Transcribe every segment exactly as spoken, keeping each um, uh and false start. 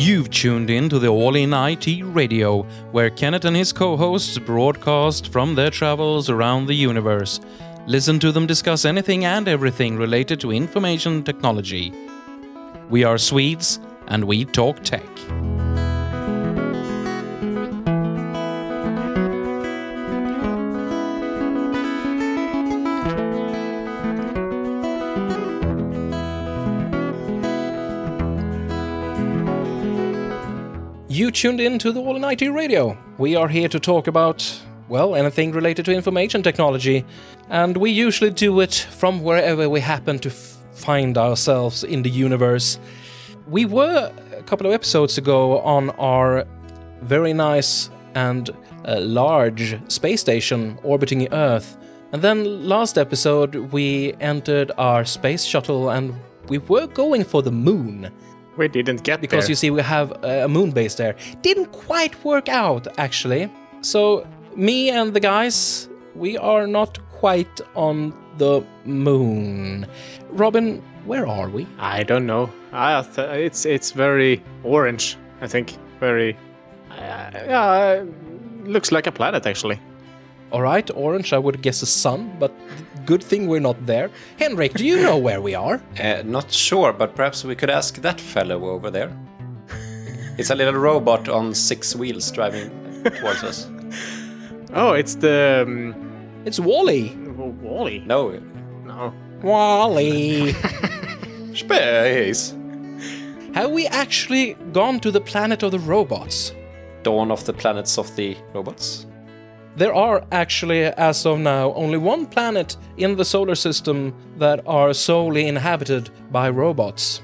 You've tuned in to the All In I T Radio, where Kenneth and his co-hosts broadcast from their travels around the universe. Listen to them discuss anything and everything related to information technology. We are Swedes, and we talk tech. You tuned in to the All In I T Radio. We are here to talk about, well, anything related to information technology. And we usually do it from wherever we happen to f- find ourselves in the universe. We were, a couple of episodes ago, on our very nice and uh, large space station orbiting Earth. And then last episode we entered our space shuttle and we were going for the moon. We didn't get because there. Because you see, we have a moon base there. Didn't quite work out, actually. So me and the guys, we are not quite on the moon. Robin, where are we? I don't know. I th- it's it's very orange, I think. Very, uh, yeah, looks like a planet, actually. All right, orange, I would guess a sun, but good thing we're not there. Henrik, do you know where we are? Uh, not sure, but perhaps we could ask that fellow over there. It's a little robot on six wheels driving towards us. Oh, it's the... Um... It's Wally. Wally? No. No. Wally. Space. Have we actually gone to the planet of the robots? Dawn of the planets of the robots? There are actually, as of now, only one planet in the solar system that are solely inhabited by robots.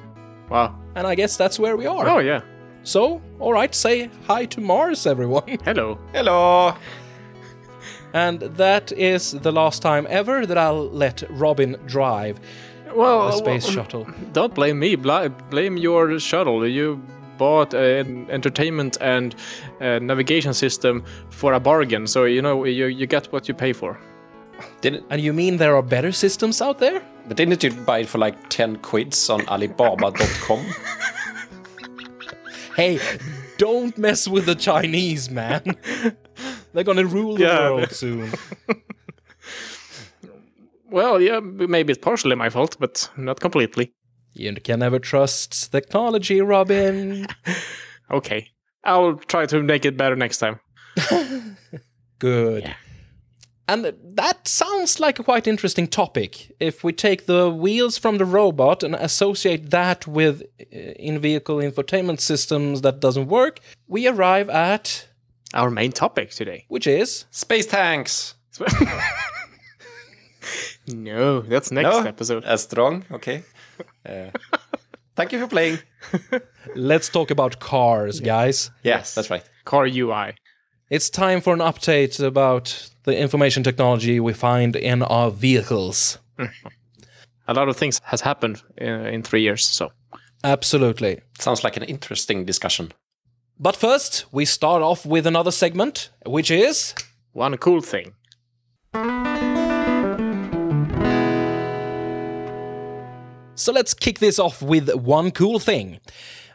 Wow. And I guess that's where we are. Oh, yeah. So, all right, say hi to Mars, everyone. Hello. Hello. And that is the last time ever that I'll let Robin drive well, the space well, shuttle. Don't blame me. Bl- blame your shuttle. You... bought an entertainment and uh, navigation system for a bargain, so you know you you get what you pay for. Didn't, and you mean there are better systems out there? But didn't you buy it for like ten quids on Alibaba dot com? Hey, don't mess with the Chinese, man. They're gonna rule the yeah. world soon. Well, yeah, maybe it's partially my fault, but not completely. You can never trust technology, Robin. Okay. I'll try to make it better next time. Good. Yeah. And that sounds like a quite interesting topic. If we take the wheels from the robot and associate that with in-vehicle infotainment systems that doesn't work, we arrive at... our main topic today. Which is... space tanks. No, that's next no, episode. That's wrong, okay. Uh, thank you for playing. Let's talk about cars, yeah. guys. Yes, that's right. Car U I. It's time for an update about the information technology we find in our vehicles. A lot of things has happened in, in three years, so. Absolutely. Sounds like an interesting discussion. But first, we start off with another segment, which is... one cool thing. So let's kick this off with one cool thing.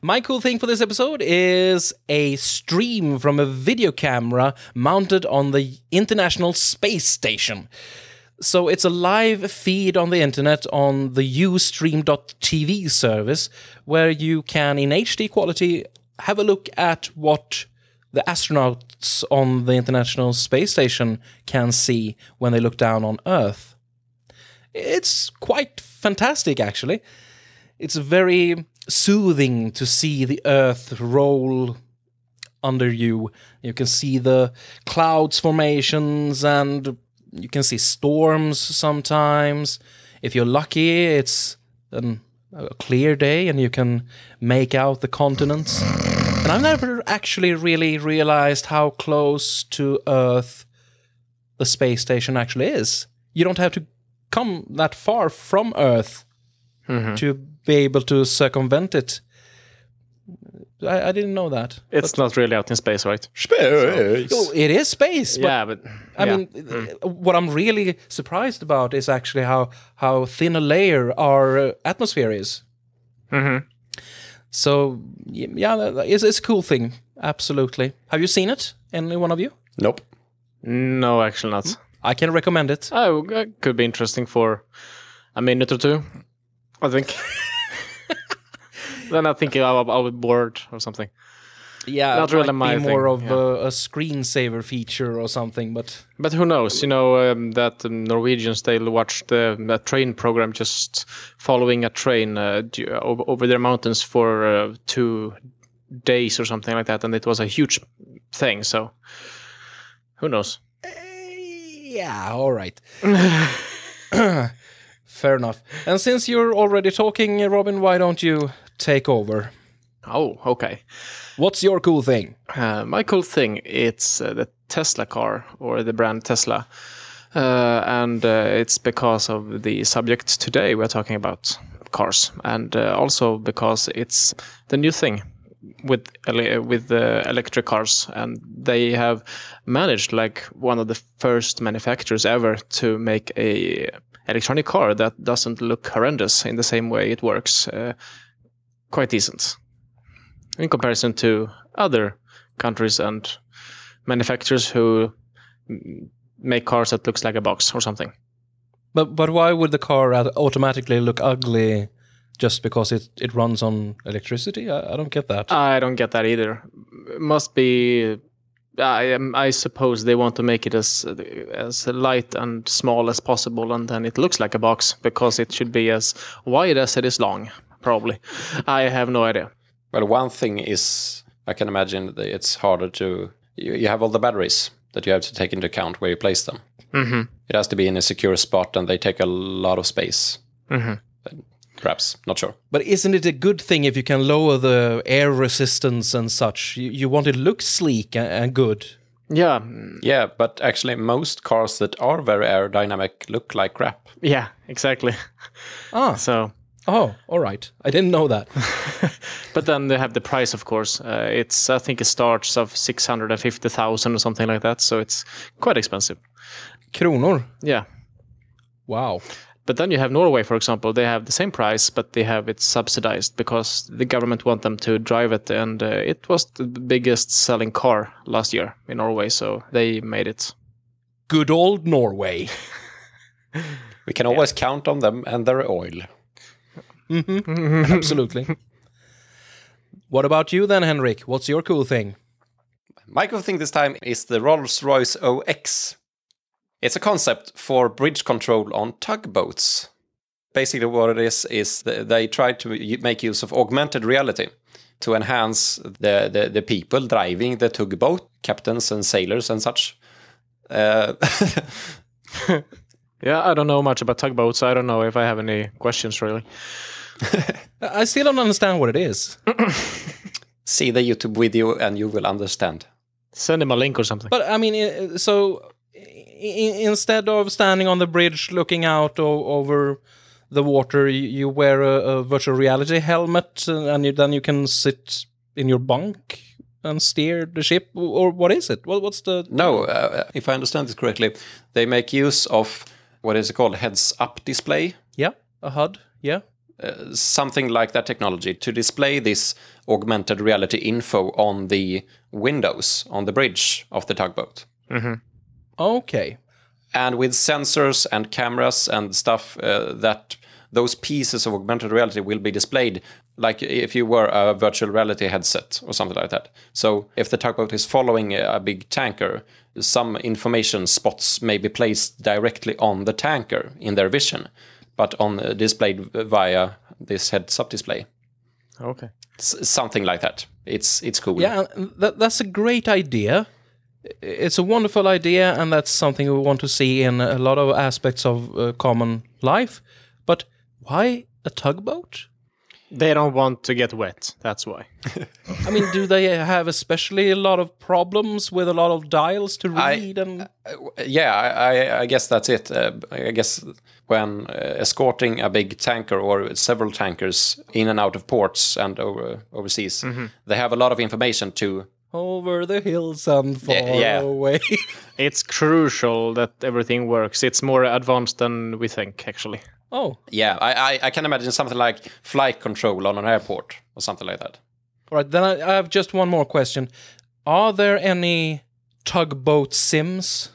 My cool thing for this episode is a stream from a video camera mounted on the International Space Station. So it's a live feed on the internet on the Ustream dot t v service, where you can, in H D quality, have a look at what the astronauts on the International Space Station can see when they look down on Earth. It's quite fantastic, actually. It's very soothing to see the Earth roll under you. You can see the clouds formations, and you can see storms sometimes. If you're lucky, it's an, a clear day, and you can make out the continents. And I've never actually really realized how close to Earth the space station actually is. You don't have to come that far from Earth mm-hmm. to be able to circumvent it. I, I didn't know that. It's not really out in space, right? Space! So, it is space, but... yeah, but... I yeah. mean, mm. what I'm really surprised about is actually how, how thin a layer our atmosphere is. Mm-hmm. So yeah, it's, it's a cool thing. Absolutely. Have you seen it? Any one of you? Nope. No, actually not. I can recommend it. Oh, it could be interesting for a minute or two, I think. Then I think I'll be bored or something. Yeah, not it really might be my more thing. of yeah. a, a screensaver feature or something, but... But who knows? You know, um, that Norwegians, they watched uh, a train program just following a train uh, over, over their mountains for uh, two days or something like that, and it was a huge thing, so who knows? Uh, yeah, all right. Fair enough. And since you're already talking, Robin, why don't you take over? Oh, okay. What's your cool thing? Uh, my cool thing, it's uh, the Tesla car, or the brand Tesla. Uh, and uh, it's because of the subject today we're talking about, cars. And uh, also because it's the new thing with ele- with the electric cars. And they have managed, like one of the first manufacturers ever, to make a electronic car that doesn't look horrendous in the same way it works. Uh, quite decent. In comparison to other countries and manufacturers who make cars that looks like a box or something. But but why would the car automatically look ugly just because it, it runs on electricity? I, I don't get that. I don't get that either. It must be... I, I suppose they want to make it as as light and small as possible, and then it looks like a box because it should be as wide as it is long, probably. I have no idea. Well, one thing is, I can imagine that it's harder to... You, you have all the batteries that you have to take into account where you place them. Mm-hmm. It has to be in a secure spot, and they take a lot of space. Mm-hmm. Perhaps, not sure. But isn't it a good thing if you can lower the air resistance and such? You, you want it to look sleek and, and good. Yeah. Yeah, but actually most cars that are very aerodynamic look like crap. Yeah, exactly. Ah. So... Oh, all right. I didn't know that. But then they have the price, of course. Uh, it's I think it starts of six hundred fifty thousand or something like that. So it's quite expensive. Kronor? Yeah. Wow. But then you have Norway, for example. They have the same price, but they have it subsidized because the government want them to drive it. And uh, it was the biggest selling car last year in Norway. So they made it. Good old Norway. We can always yeah. count on them and their oil. Mm-hmm. Absolutely. What about you then, Henrik? What's your cool thing? My cool thing this time is the Rolls Royce O X. It's a concept for bridge control on tugboats. Basically what it is, is they try to make use of augmented reality to enhance the, the, the people driving the tugboat, captains and sailors and such. Uh, yeah, I don't know much about tugboats, so I don't know if I have any questions, really. I still don't understand what it is. See the YouTube video and you will understand. Send him a link or something. But I mean, so instead of standing on the bridge looking out over the water, you wear a virtual reality helmet and then you can sit in your bunk and steer the ship, or what is it? What's the... No, uh, if I understand this correctly, they make use of, what is it called, heads-up display? Yeah, a H U D, yeah. Uh, something like that technology to display this augmented reality info on the windows on the bridge of the tugboat. Mm-hmm. Okay. And with sensors and cameras and stuff, uh, that those pieces of augmented reality will be displayed like if you were a virtual reality headset or something like that. So if the tugboat is following a big tanker, some information spots may be placed directly on the tanker in their vision, but on uh, displayed via this heads-up display. Okay. S- something like that. It's it's cool. Yeah, that, that's a great idea. It's a wonderful idea, and that's something we want to see in a lot of aspects of uh, common life. But why a tugboat? They don't want to get wet, that's why. I mean, do they have especially a lot of problems with a lot of dials to read? I, and uh, Yeah, I, I guess that's it. Uh, I guess when uh, escorting a big tanker or several tankers in and out of ports and over, overseas, mm-hmm. they have a lot of information to... Over the hills and far yeah, yeah. away. It's crucial that everything works. It's more advanced than we think, actually. Oh. Yeah, I, I, I can imagine something like flight control on an airport or something like that. All right, then I, I have just one more question. Are there any tugboat sims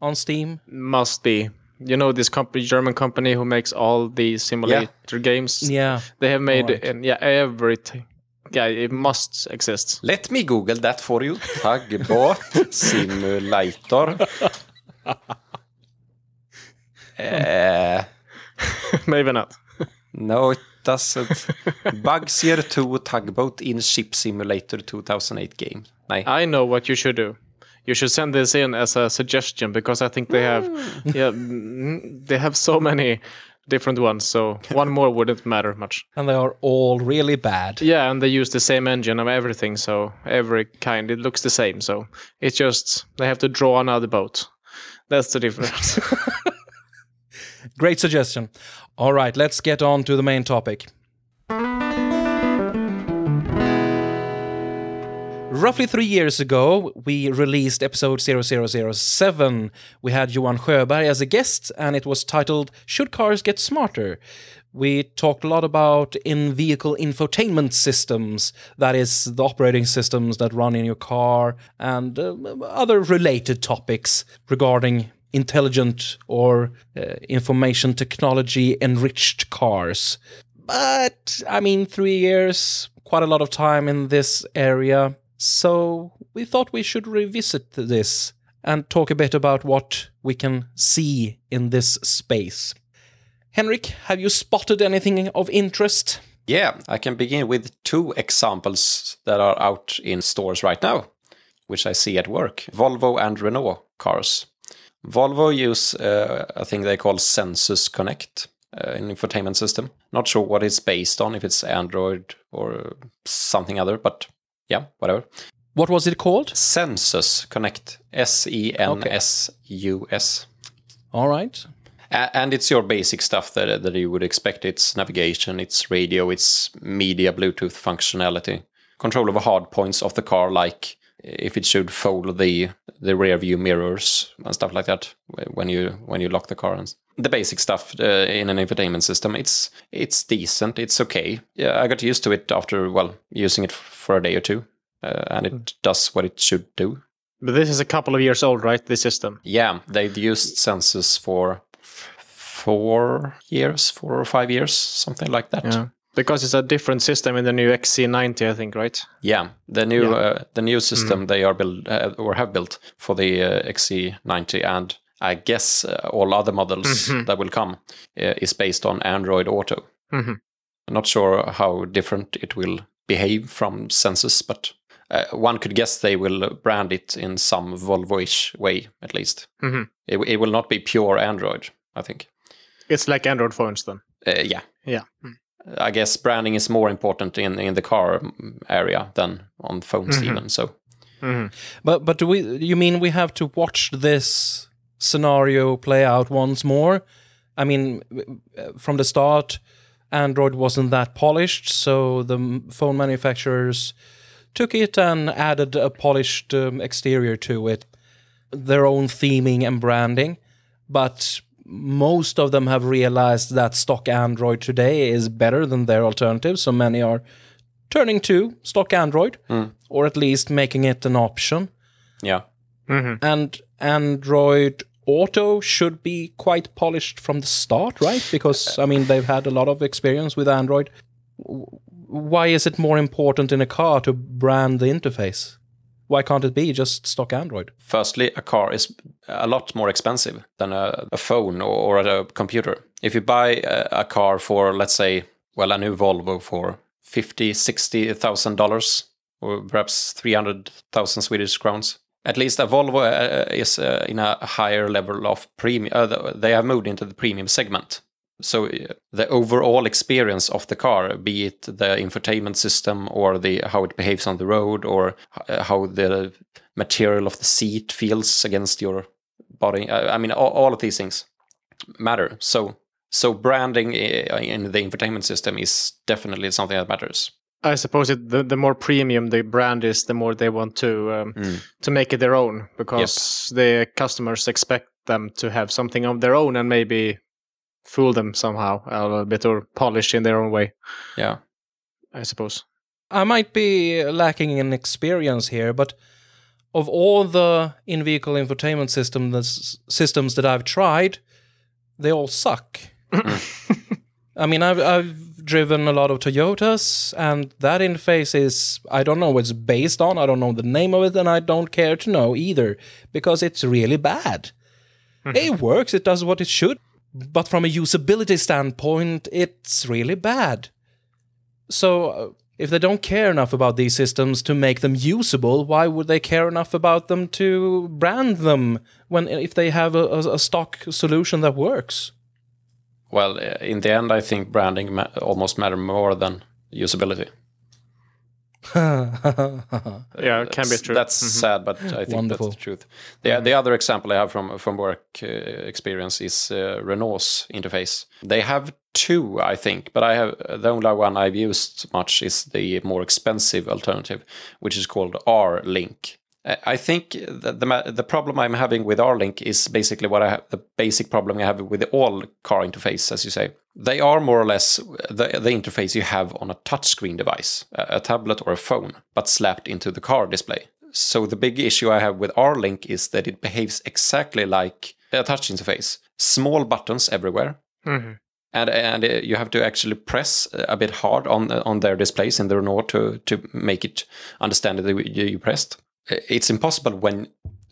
on Steam? Must be. You know this company, German company who makes all the simulator yeah. games? Yeah. They have made right. uh, yeah everything. Yeah, it must exist. Let me Google that for you. Tugboat simulator. uh, Maybe not. No, it doesn't. Bugsier two Tugboat in Ship Simulator two thousand eight game. No. I know what you should do. You should send this in as a suggestion because I think they have, yeah, they have so many different ones. So one more wouldn't matter much. And they are all really bad. Yeah, and they use the same engine of everything. So every kind, it looks the same. So it's just they have to draw another boat. That's the difference. Great suggestion. All right, let's get on to the main topic. Roughly three years ago, we released episode zero zero zero seven. We had Johan Sjöberg as a guest, and it was titled Should Cars Get Smarter? We talked a lot about in-vehicle infotainment systems, that is, the operating systems that run in your car, and uh, other related topics regarding intelligent or uh, information technology-enriched cars. But, I mean, three years, quite a lot of time in this area. So we thought we should revisit this and talk a bit about what we can see in this space. Henrik, have you spotted anything of interest? Yeah, I can begin with two examples that are out in stores right now, which I see at work. Volvo and Renault cars. Volvo use uh, a thing they call Sensus Connect, uh, an infotainment system. Not sure what it's based on, if it's Android or something other, but... yeah, whatever. What was it called? Sensus Connect. S E N S U S. All right. A- and it's your basic stuff that that you would expect. It's navigation, it's radio, it's media, Bluetooth functionality. Control over hard points of the car, like if it should fold the the rear view mirrors and stuff like that when you when you lock the car. And the basic stuff uh, in an infotainment system, it's it's decent, it's okay. Yeah, I got used to it after well using it for a day or two, uh, and it does what it should do. But this is a couple of years old, right? This system. Yeah, they've used Sensus for four years, four or five years, something like that. Yeah. Because it's a different system in the new X C ninety, I think, right? Yeah, the new yeah. Uh, the new system mm-hmm. they are built uh, or have built for the uh, X C ninety, and I guess uh, all other models mm-hmm. that will come uh, is based on Android Auto. Mm-hmm. I'm not sure how different it will behave from Sensus, but uh, one could guess they will brand it in some Volvo-ish way, at least. Mm-hmm. It, it will not be pure Android, I think. It's like Android phones, then. Uh, yeah. Yeah. Mm. I guess branding is more important in, in the car area than on phones mm-hmm. even. So, mm-hmm. but but do we? You mean we have to watch this scenario play out once more? I mean, from the start, Android wasn't that polished, so the phone manufacturers took it and added a polished um, exterior to it, their own theming and branding, but. Most of them have realized that stock Android today is better than their alternatives, so many are turning to stock Android, mm. or at least making it an option. Yeah. Mm-hmm. And Android Auto should be quite polished from the start, right? Because, I mean, they've had a lot of experience with Android. Why is it more important in a car to brand the interface? Why can't it be just stock Android? Firstly, a car is a lot more expensive than a, a phone or, or a computer. If you buy a, a car for, let's say, well, a new Volvo for fifty thousand dollars, sixty thousand dollars, or perhaps three hundred thousand Swedish crowns, at least a Volvo uh, is uh, in a higher level of premium. Uh, they have moved into the premium segment. So the overall experience of the car, be it the infotainment system or the how it behaves on the road or how the material of the seat feels against your body, I mean, all, all of these things matter. So so branding in the infotainment system is definitely something that matters. I suppose it, the, the more premium the brand is, the more they want to um, mm. to make it their own because yep. the customers expect them to have something of their own and maybe... fool them somehow a little bit, or polish in their own way. Yeah, I suppose. I might be lacking in experience here, but of all the in-vehicle infotainment system, the s- systems that I've tried, they all suck. I mean, I've, I've driven a lot of Toyotas, and that interface is, I don't know what it's based on, I don't know the name of it, and I don't care to know either, because it's really bad. Mm-hmm. It works, it does what it should, but from a usability standpoint, it's really bad. So if they don't care enough about these systems to make them usable, why would they care enough about them to brand them when if they have a, a stock solution that works? Well, in the end, I think branding ma- almost matter more than usability. Yeah, it can be true. That's mm-hmm. sad, but I think Wonderful. That's the truth. The, mm-hmm. the other example I have from, from work uh, experience is uh, Renault's interface. They have two, I think, but I have the only one I've used much is the more expensive alternative, which is called R-Link. I think that the the problem I'm having with R-Link is basically what I have, the basic problem I have with all car interface, as you say. They are more or less the, the interface you have on a touchscreen device, a tablet or a phone, but slapped into the car display. So the big issue I have with R-Link is that it behaves exactly like a touch interface. Small buttons everywhere. Mm-hmm. And and uh, you have to actually press a bit hard on on their displays in the Renault to, to make it understand that you pressed. It's impossible when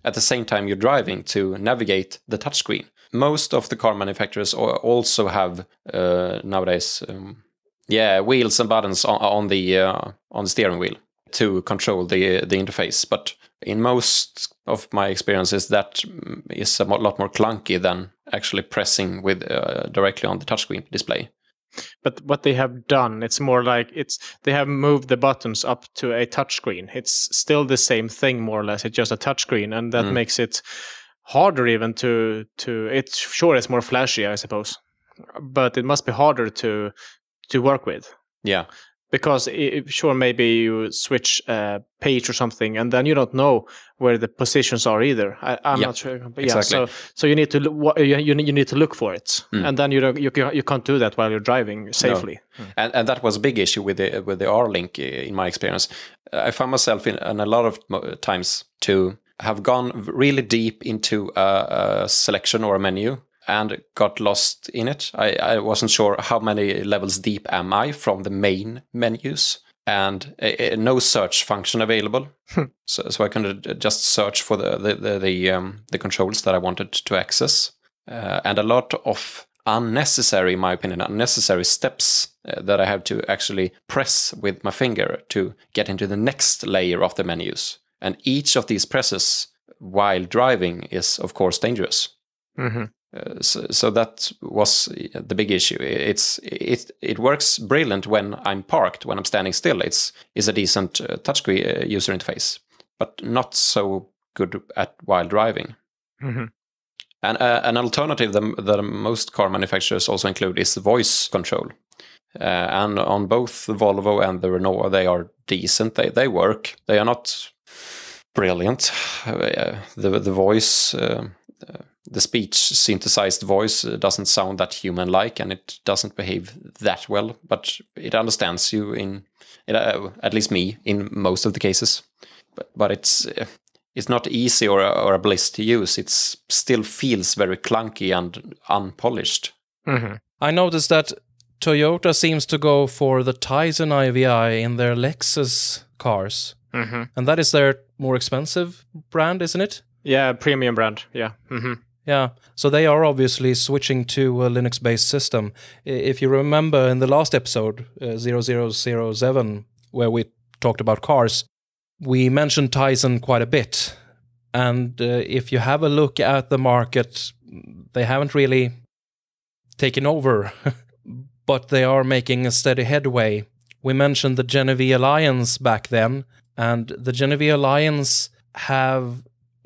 at the same time you're driving to navigate the touchscreen. Most of the car manufacturers also have uh, nowadays, um, yeah, wheels and buttons on, on the uh, on the steering wheel to control the the interface. But in most of my experiences, that is a lot more clunky than actually pressing with uh, directly on the touchscreen display. But what they have done, it's more like it's they have moved the buttons up to a touchscreen. It's still the same thing, more or less. It's just a touchscreen, and that mm. makes it harder even to to. It's sure it's more flashy, I suppose, but it must be harder to to work with. Yeah. Because it, sure, maybe you switch a page or something, and then you don't know where the positions are either. I, I'm yep, not sure. But yeah, exactly. So, so you need to lo- you, you need to look for it, mm. and then you don't, you you can't do that while you're driving safely. No. Mm. And and that was a big issue with the with the R-Link in my experience. I found myself in, in a lot of times to have gone really deep into a, a selection or a menu. And got lost in it. I, I wasn't sure how many levels deep am I from the main menus, and a, a, no search function available. Hmm. So, so I could just search for the the the, the, um, the controls that I wanted to access, uh, and a lot of unnecessary, in my opinion, unnecessary steps uh, that I have to actually press with my finger to get into the next layer of the menus. And each of these presses while driving is, of course, dangerous. Mm-hmm. Uh, so, so that was the big issue. It's it it works brilliant when I'm parked, when I'm standing still. It's is a decent uh, touchscreen uh, user interface, but not so good at while driving. Mm-hmm. And uh, an alternative that, that most car manufacturers also include is voice control. Uh, and on both the Volvo and the Renault, they are decent. They they work. They are not brilliant. Uh, the the voice. Uh, uh, The speech synthesized voice doesn't sound that human-like, and it doesn't behave that well. But it understands you in, in uh, at least me, in most of the cases. But, but it's uh, it's not easy or or a bliss to use. It still feels very clunky and unpolished. Mm-hmm. I noticed that Toyota seems to go for the Tizen I V I in their Lexus cars, mm-hmm. and that is their more expensive brand, isn't it? Yeah, premium brand. Yeah. Mm-hmm. Yeah, so they are obviously switching to a Linux-based system. If you remember in the last episode, uh, zero zero zero seven, where we talked about cars, we mentioned Tizen quite a bit. And uh, if you have a look at the market, they haven't really taken over, but they are making a steady headway. We mentioned the Genivi Alliance back then, and the Genivi Alliance have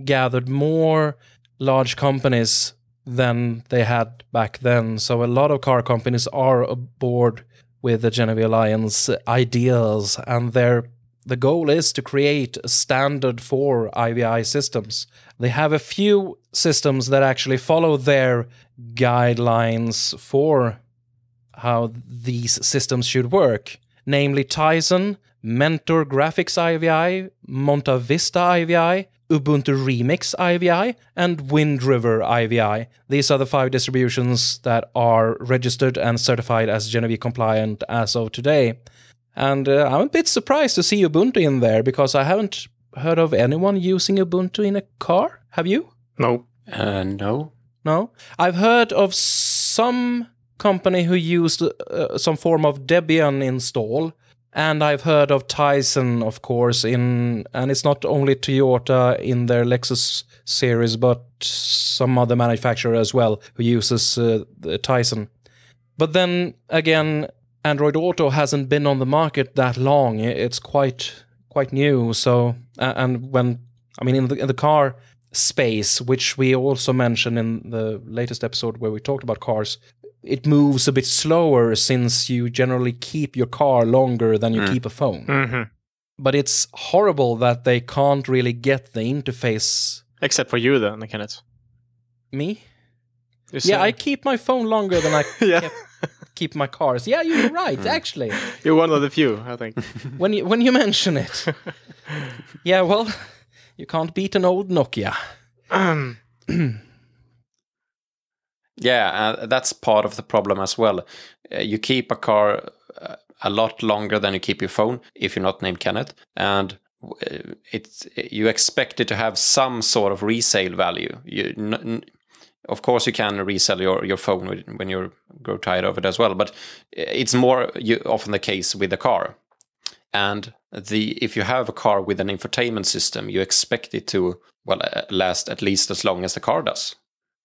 gathered more large companies than they had back then. So a lot of car companies are aboard with the Genivi Alliance ideals, and they're The goal is to create a standard for I V I systems. They have a few systems that actually follow their guidelines for how these systems should work, namely Tizen, Mentor Graphics I V I, Monta Vista I V I, Ubuntu Remix I V I, and Wind River I V I. These are the five distributions that are registered and certified as Genivi compliant as of today. And uh, I'm a bit surprised to see Ubuntu in there, because I haven't heard of anyone using Ubuntu in a car. Have you? No. Uh, no. No? I've heard of some company who used uh, some form of Debian install, and I've heard of Tizen, of course, in and it's not only Toyota in their Lexus series, but some other manufacturer as well who uses uh, the Tizen. But then again, Android Auto hasn't been on the market that long. It's quite quite new. So and when I mean in the, in the car space, which we also mentioned in the latest episode where we talked about cars, it moves a bit slower since you generally keep your car longer than you mm. keep a phone. Mm-hmm. But it's horrible that they can't really get the interface. Except for you, then, Kenneth. Me? You're yeah, saying... I keep my phone longer than I yeah. kept. Keep my cars. Yeah, you're right, actually. You're one of the few, I think. when you when you mention it. Yeah, well, you can't beat an old Nokia. Um. yeah, uh, that's part of the problem as well. Uh, you keep a car uh, a lot longer than you keep your phone, if you're not named Kenneth, and uh, it's, you expect it to have some sort of resale value. You... N- n- Of course, you can resell your, your phone when you grow tired of it as well, but it's more you, often the case with a car. And the if you have a car with an infotainment system, you expect it to well last at least as long as the car does.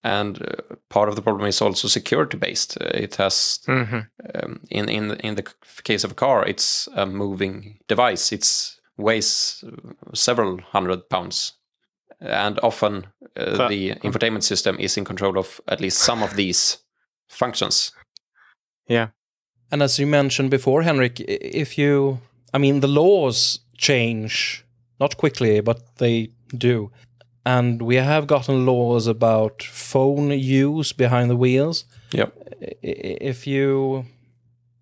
And uh, part of the problem is also security based. It has mm-hmm. um, in in in the case of a car, it's a moving device. It's weighs several hundred pounds. And often uh, so, the infotainment system is in control of at least some of these functions. Yeah. And as you mentioned before, Henrik, if you... I mean, the laws change, not quickly, but they do. And we have gotten laws about phone use behind the wheels. Yep. If you...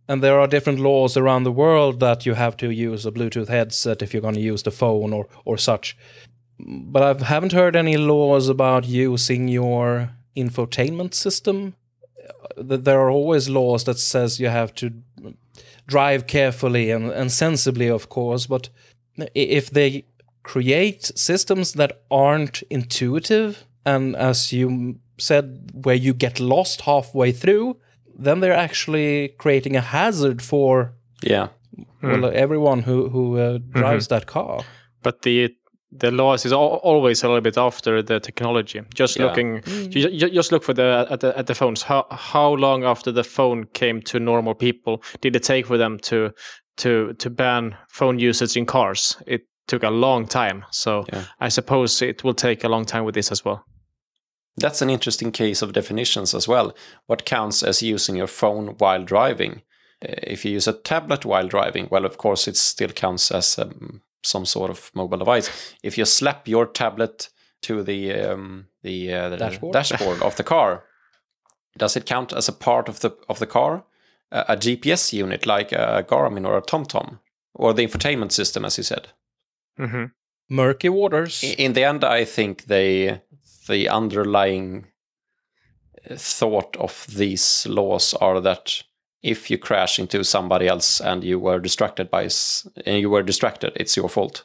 And there are different laws around the world that you have to use a Bluetooth headset if you're going to use the phone or, or such. But I haven't heard any laws about using your infotainment system. There are always laws that says you have to drive carefully and, and sensibly, of course. But if they create systems that aren't intuitive, and as you said, where you get lost halfway through, then they're actually creating a hazard for yeah well mm. everyone who who uh, drives mm-hmm. that car. But the The laws is always a little bit after the technology. Just yeah. looking, mm. just look for the at the at the phones. How how long after the phone came to normal people did it take for them to to to ban phone usage in cars? It took a long time. So yeah. I suppose it will take a long time with this as well. That's an interesting case of definitions as well. What counts as using your phone while driving? If you use a tablet while driving, well, of course, it still counts as um, some sort of mobile device. If you slap your tablet to the um, the, uh, the dashboard, dashboard of the car, does it count as a part of the of the car? Uh, a G P S unit like a Garmin or a TomTom, or the infotainment system, as you said. Mm-hmm. Murky waters. In, in the end, I think the the underlying thought of these laws are that if you crash into somebody else and you were distracted by and you were distracted, it's your fault.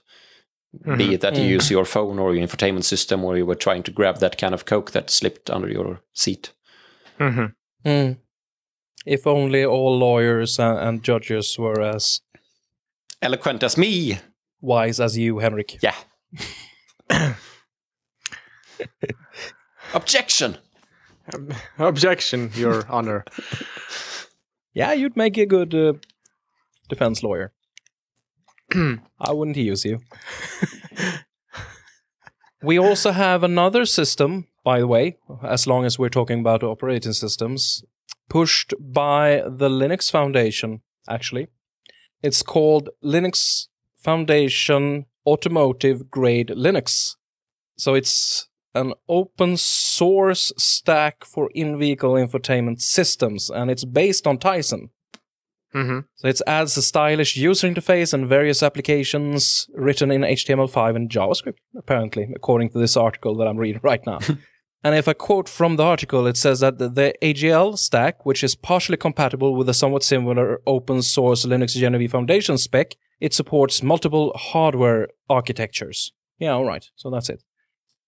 Mm-hmm. Be it that you use your phone or your infotainment system, or you were trying to grab that can of Coke that slipped under your seat. Mm-hmm. Mm. If only all lawyers and, and judges were as eloquent as me, wise as you, Henrik. Yeah. Objection. Um, objection, Your Honor. Yeah, you'd make a good uh, defense lawyer. I wouldn't use you. We also have another system, by the way, as long as we're talking about operating systems, pushed by the Linux Foundation, actually. It's called Linux Foundation automotive-grade Linux. So it's an open source stack for in-vehicle infotainment systems, and it's based on Tizen. Mm-hmm. So it adds a stylish user interface and various applications written in H T M L five and JavaScript, apparently, according to this article that I'm reading right now. And if I quote from the article, it says that the A G L stack, which is partially compatible with a somewhat similar open source Linux Genivi Foundation spec, it supports multiple hardware architectures. Yeah, all right. So that's it.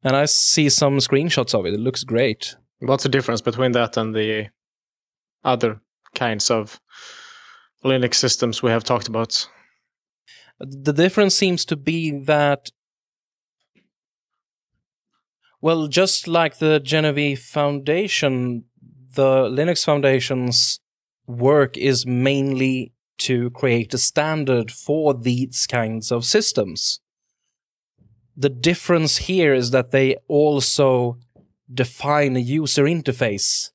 And I see some screenshots of it. It looks great. What's the difference between that and the other kinds of Linux systems we have talked about? The difference seems to be that, well, just like the Genivi Foundation, the Linux Foundation's work is mainly to create a standard for these kinds of systems. The difference here is that they also define a user interface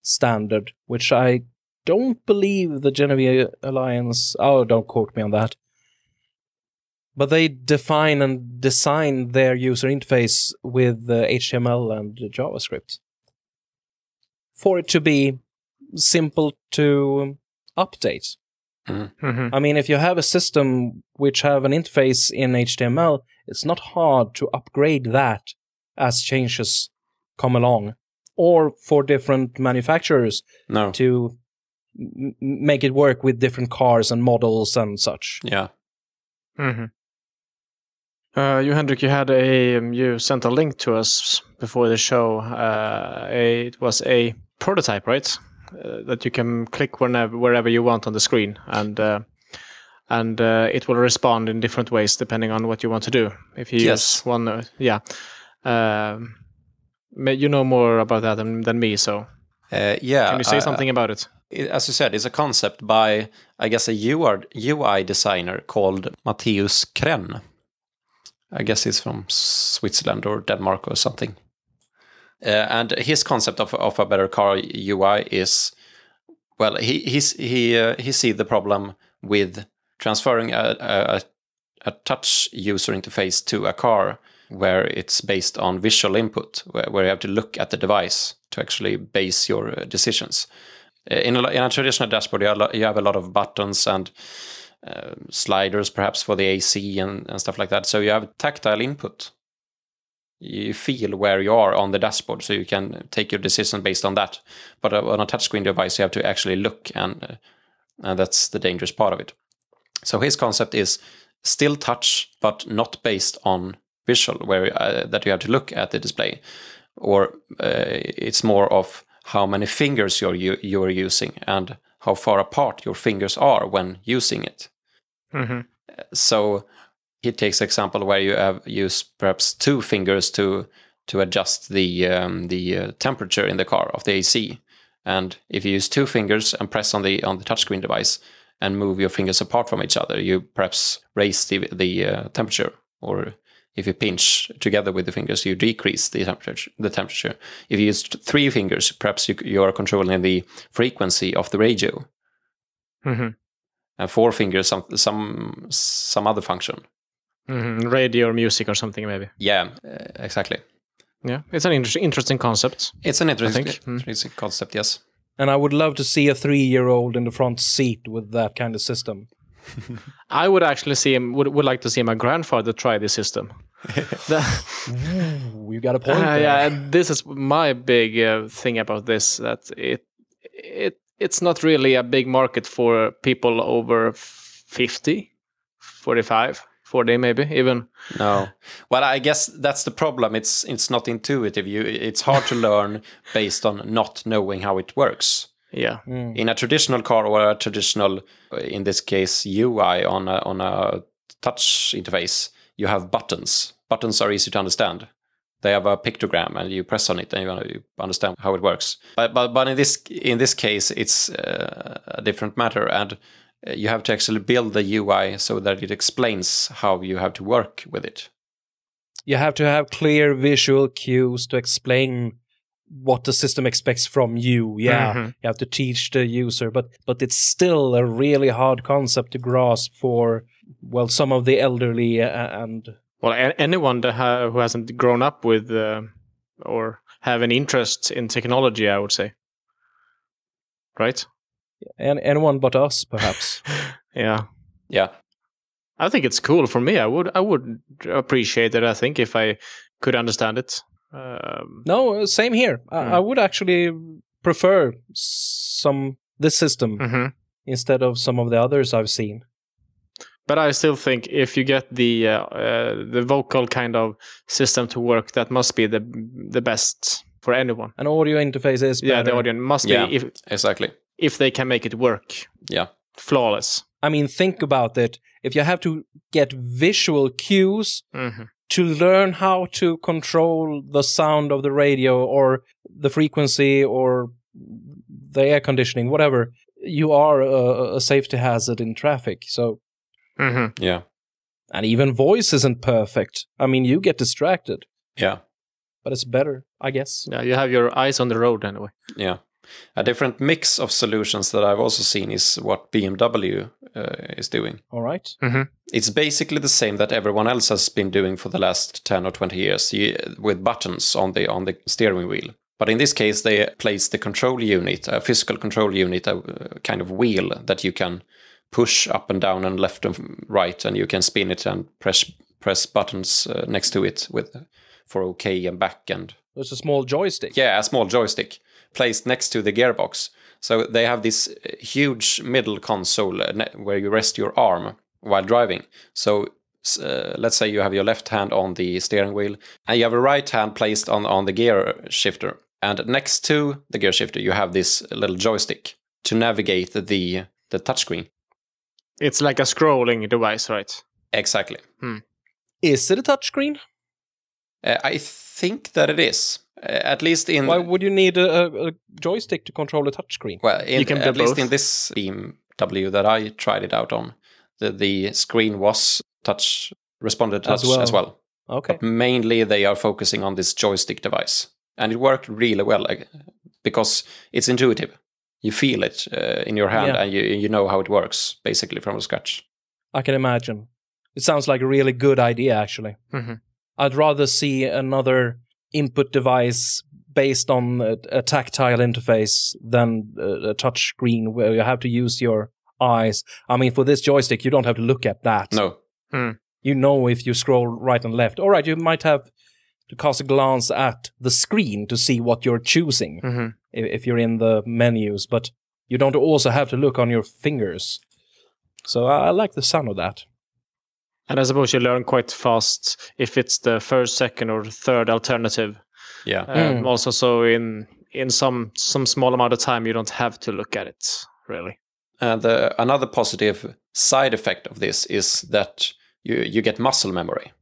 standard, which I don't believe the Genivi Alliance... Oh, don't quote me on that. But they define and design their user interface with uh, H T M L and JavaScript for it to be simple to update. Mm-hmm. I mean, if you have a system which have an interface in H T M L, it's not hard to upgrade that as changes come along, or for different manufacturers no. to m- make it work with different cars and models and such. Yeah. Mm-hmm. Uh, you, Henrik, you had a um, you sent a link to us before the show. Uh, a, it was a prototype, right? Uh, that you can click whenever, wherever you want on the screen, and uh, and uh, it will respond in different ways depending on what you want to do. If you yes. use one, uh, yeah. Uh, you know more about that than, than me, so uh, yeah. Can you say I, something I, about it? it? As you said, it's a concept by, I guess, a U I designer called Matthias Kren. I guess he's from Switzerland or Denmark or something. Uh, and his concept of of a better car U I is, well, he he's, he uh, he sees the problem with transferring a, a a touch user interface to a car where it's based on visual input, where, where you have to look at the device to actually base your decisions. In a, in a traditional dashboard, you have a lot of buttons and uh, sliders, perhaps for the A C and, and stuff like that. So you have tactile input. You feel where you are on the dashboard, so you can take your decision based on that. But on a touchscreen device, you have to actually look, and, uh, and that's the dangerous part of it. So his concept is still touch, but not based on visual, where uh, that you have to look at the display. Or uh, it's more of how many fingers you're, u- you're using and how far apart your fingers are when using it. Mm-hmm. So... He takes example where you have used perhaps two fingers to to adjust the um, the uh, temperature in the car of the A C, and if you use two fingers and press on the on the touchscreen device and move your fingers apart from each other, you perhaps raise the the uh, temperature. Or if you pinch together with the fingers, you decrease the temperature. The temperature. If you use three fingers, perhaps you you are controlling the frequency of the radio, mm-hmm. and four fingers some some some other function. Mm-hmm. Radio or music or something, maybe. Yeah, uh, exactly. Yeah, it's an inter- interesting concept. It's an interesting, interesting mm. concept, yes. And I would love to see a three-year-old in the front seat with that kind of system. I would actually see him. Would would like to see my grandfather try this system. You got a point. Uh, yeah, this is my big uh, thing about this. That it it it's not really a big market for people over fifty, forty-five. forty maybe even. No. Well, I guess that's the problem. It's it's not intuitive. You it's hard to learn based on not knowing how it works. Yeah. Mm. In a traditional car or a traditional, in this case, U I on a, on a touch interface, you have buttons. Buttons are easy to understand. They have a pictogram and you press on it and you understand how it works. But but, but in this in this case, it's uh, a different matter, and you have to actually build the U I so that it explains how you have to work with it. You have to have clear visual cues to explain what the system expects from you. Yeah, mm-hmm. You have to teach the user, but but it's still a really hard concept to grasp for, well, some of the elderly and... Well, a- anyone that ha- who hasn't grown up with uh, or have an interest in technology, I would say. Right? And anyone but us, perhaps. Yeah. Yeah. I think it's cool for me. I would I would appreciate it, I think, if I could understand it. Um, no, same here. I, mm. I would actually prefer some this system mm-hmm. instead of some of the others I've seen. But I still think if you get the uh, uh, the vocal kind of system to work, that must be the the best for anyone. An audio interface is better. Yeah, the audio must yeah, be if, exactly if they can make it work. Yeah, flawless. I mean, think about it. If you have to get visual cues. Mm-hmm. To learn how to control the sound of the radio or the frequency or the air conditioning, whatever, you are a, a safety hazard in traffic. So, mm-hmm. yeah. And even voice isn't perfect. I mean, you get distracted. Yeah. But it's better, I guess. Yeah, you have your eyes on the road anyway. Yeah. A different mix of solutions that I've also seen is what B M W uh, is doing. All right. Mm-hmm. It's basically the same that everyone else has been doing for the last ten or twenty years you, with buttons on the on the steering wheel. But in this case, they place the control unit, a physical control unit, a uh, kind of wheel that you can push up and down and left and right, and you can spin it and press press buttons uh, next to it with for OK and back and. It's a small joystick. Yeah, a small joystick. Placed next to the gearbox. So they have this huge middle console where you rest your arm while driving. So uh, let's say you have your left hand on the steering wheel and you have a right hand placed on, on the gear shifter. And next to the gear shifter, you have this little joystick to navigate the, the touchscreen. It's like a scrolling device, right? Exactly. Hmm. Is it a touchscreen? Uh, I think that it is. At least in... Why would you need a, a joystick to control a touchscreen? Well, in, at both. least in this B M W that I tried it out on, the, the screen was touch, responded touch as well. As well. Okay. But mainly they are focusing on this joystick device. And it worked really well because it's intuitive. You feel it uh, in your hand yeah. and you, you know how it works, basically, from scratch. I can imagine. It sounds like a really good idea, actually. Mm-hmm. I'd rather see another... input device based on a, a tactile interface than a, a touch screen where you have to use your eyes. I mean, for this joystick, you don't have to look at that. No. Mm. You know if you scroll right and left. All right, you might have to cast a glance at the screen to see what you're choosing mm-hmm. if, if you're in the menus, but you don't also have to look on your fingers. So I, I like the sound of that. And I suppose you learn quite fast if it's the first, second, or third alternative. Yeah. Um, mm. Also, so in in some some small amount of time, you don't have to look at it really. And uh, another positive side effect of this is that you you get muscle memory,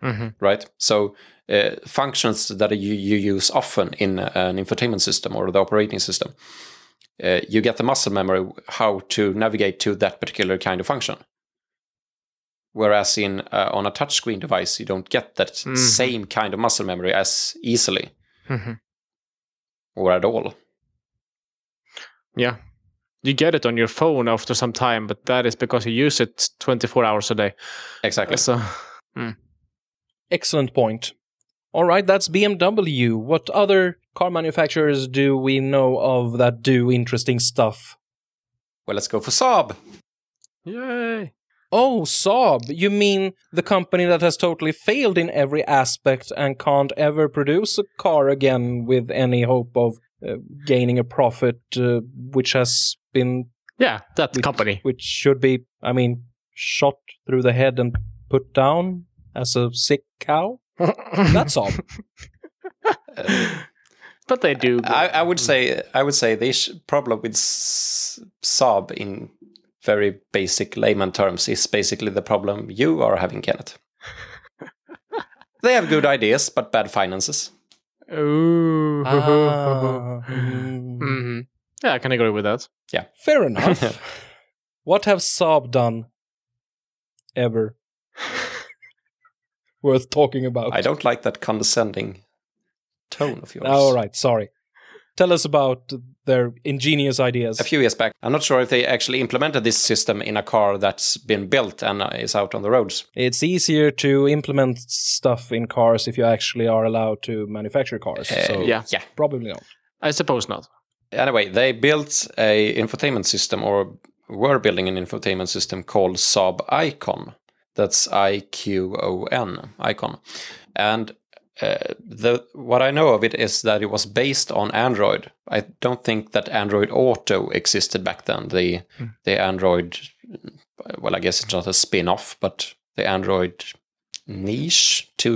mm-hmm. right? So uh, functions that you you use often in an infotainment system or the operating system, uh, you get the muscle memory how to navigate to that particular kind of function. Whereas in uh, on a touchscreen device, you don't get that mm-hmm. same kind of muscle memory as easily, mm-hmm. or at all. Yeah, you get it on your phone after some time, but that is because you use it twenty-four hours a day. Exactly. Uh, so, mm. Excellent point. All right, that's B M W. What other car manufacturers do we know of that do interesting stuff? Well, let's go for Saab. Yay! Oh, Saab, you mean the company that has totally failed in every aspect and can't ever produce a car again with any hope of uh, gaining a profit, uh, which has been... Yeah, that which, company. Which should be, I mean, shot through the head and put down as a sick cow? That's Saab. uh, but they do. I, I would say I would say this problem with Saab in... very basic layman terms is basically the problem you are having, Kenneth. They have good ideas, but bad finances. Ooh. Ah. Mm-hmm. Yeah, I can agree with that. Yeah. Fair enough. What have Saab done ever worth talking about? I don't like that condescending tone of yours. All right, sorry. Tell us about their ingenious ideas. A few years back, I'm not sure if they actually implemented this system in a car that's been built and is out on the roads. It's easier to implement stuff in cars if you actually are allowed to manufacture cars. Uh, so yeah, yeah, probably not. I suppose not. Anyway, they built a infotainment system, or were building an infotainment system called Saab Icon. That's I Q O N, Icon. And Uh, the, what I know of it is that it was based on Android. I don't think that Android Auto existed back then. The mm. the Android, well, I guess it's not a spin-off, but the Android niche to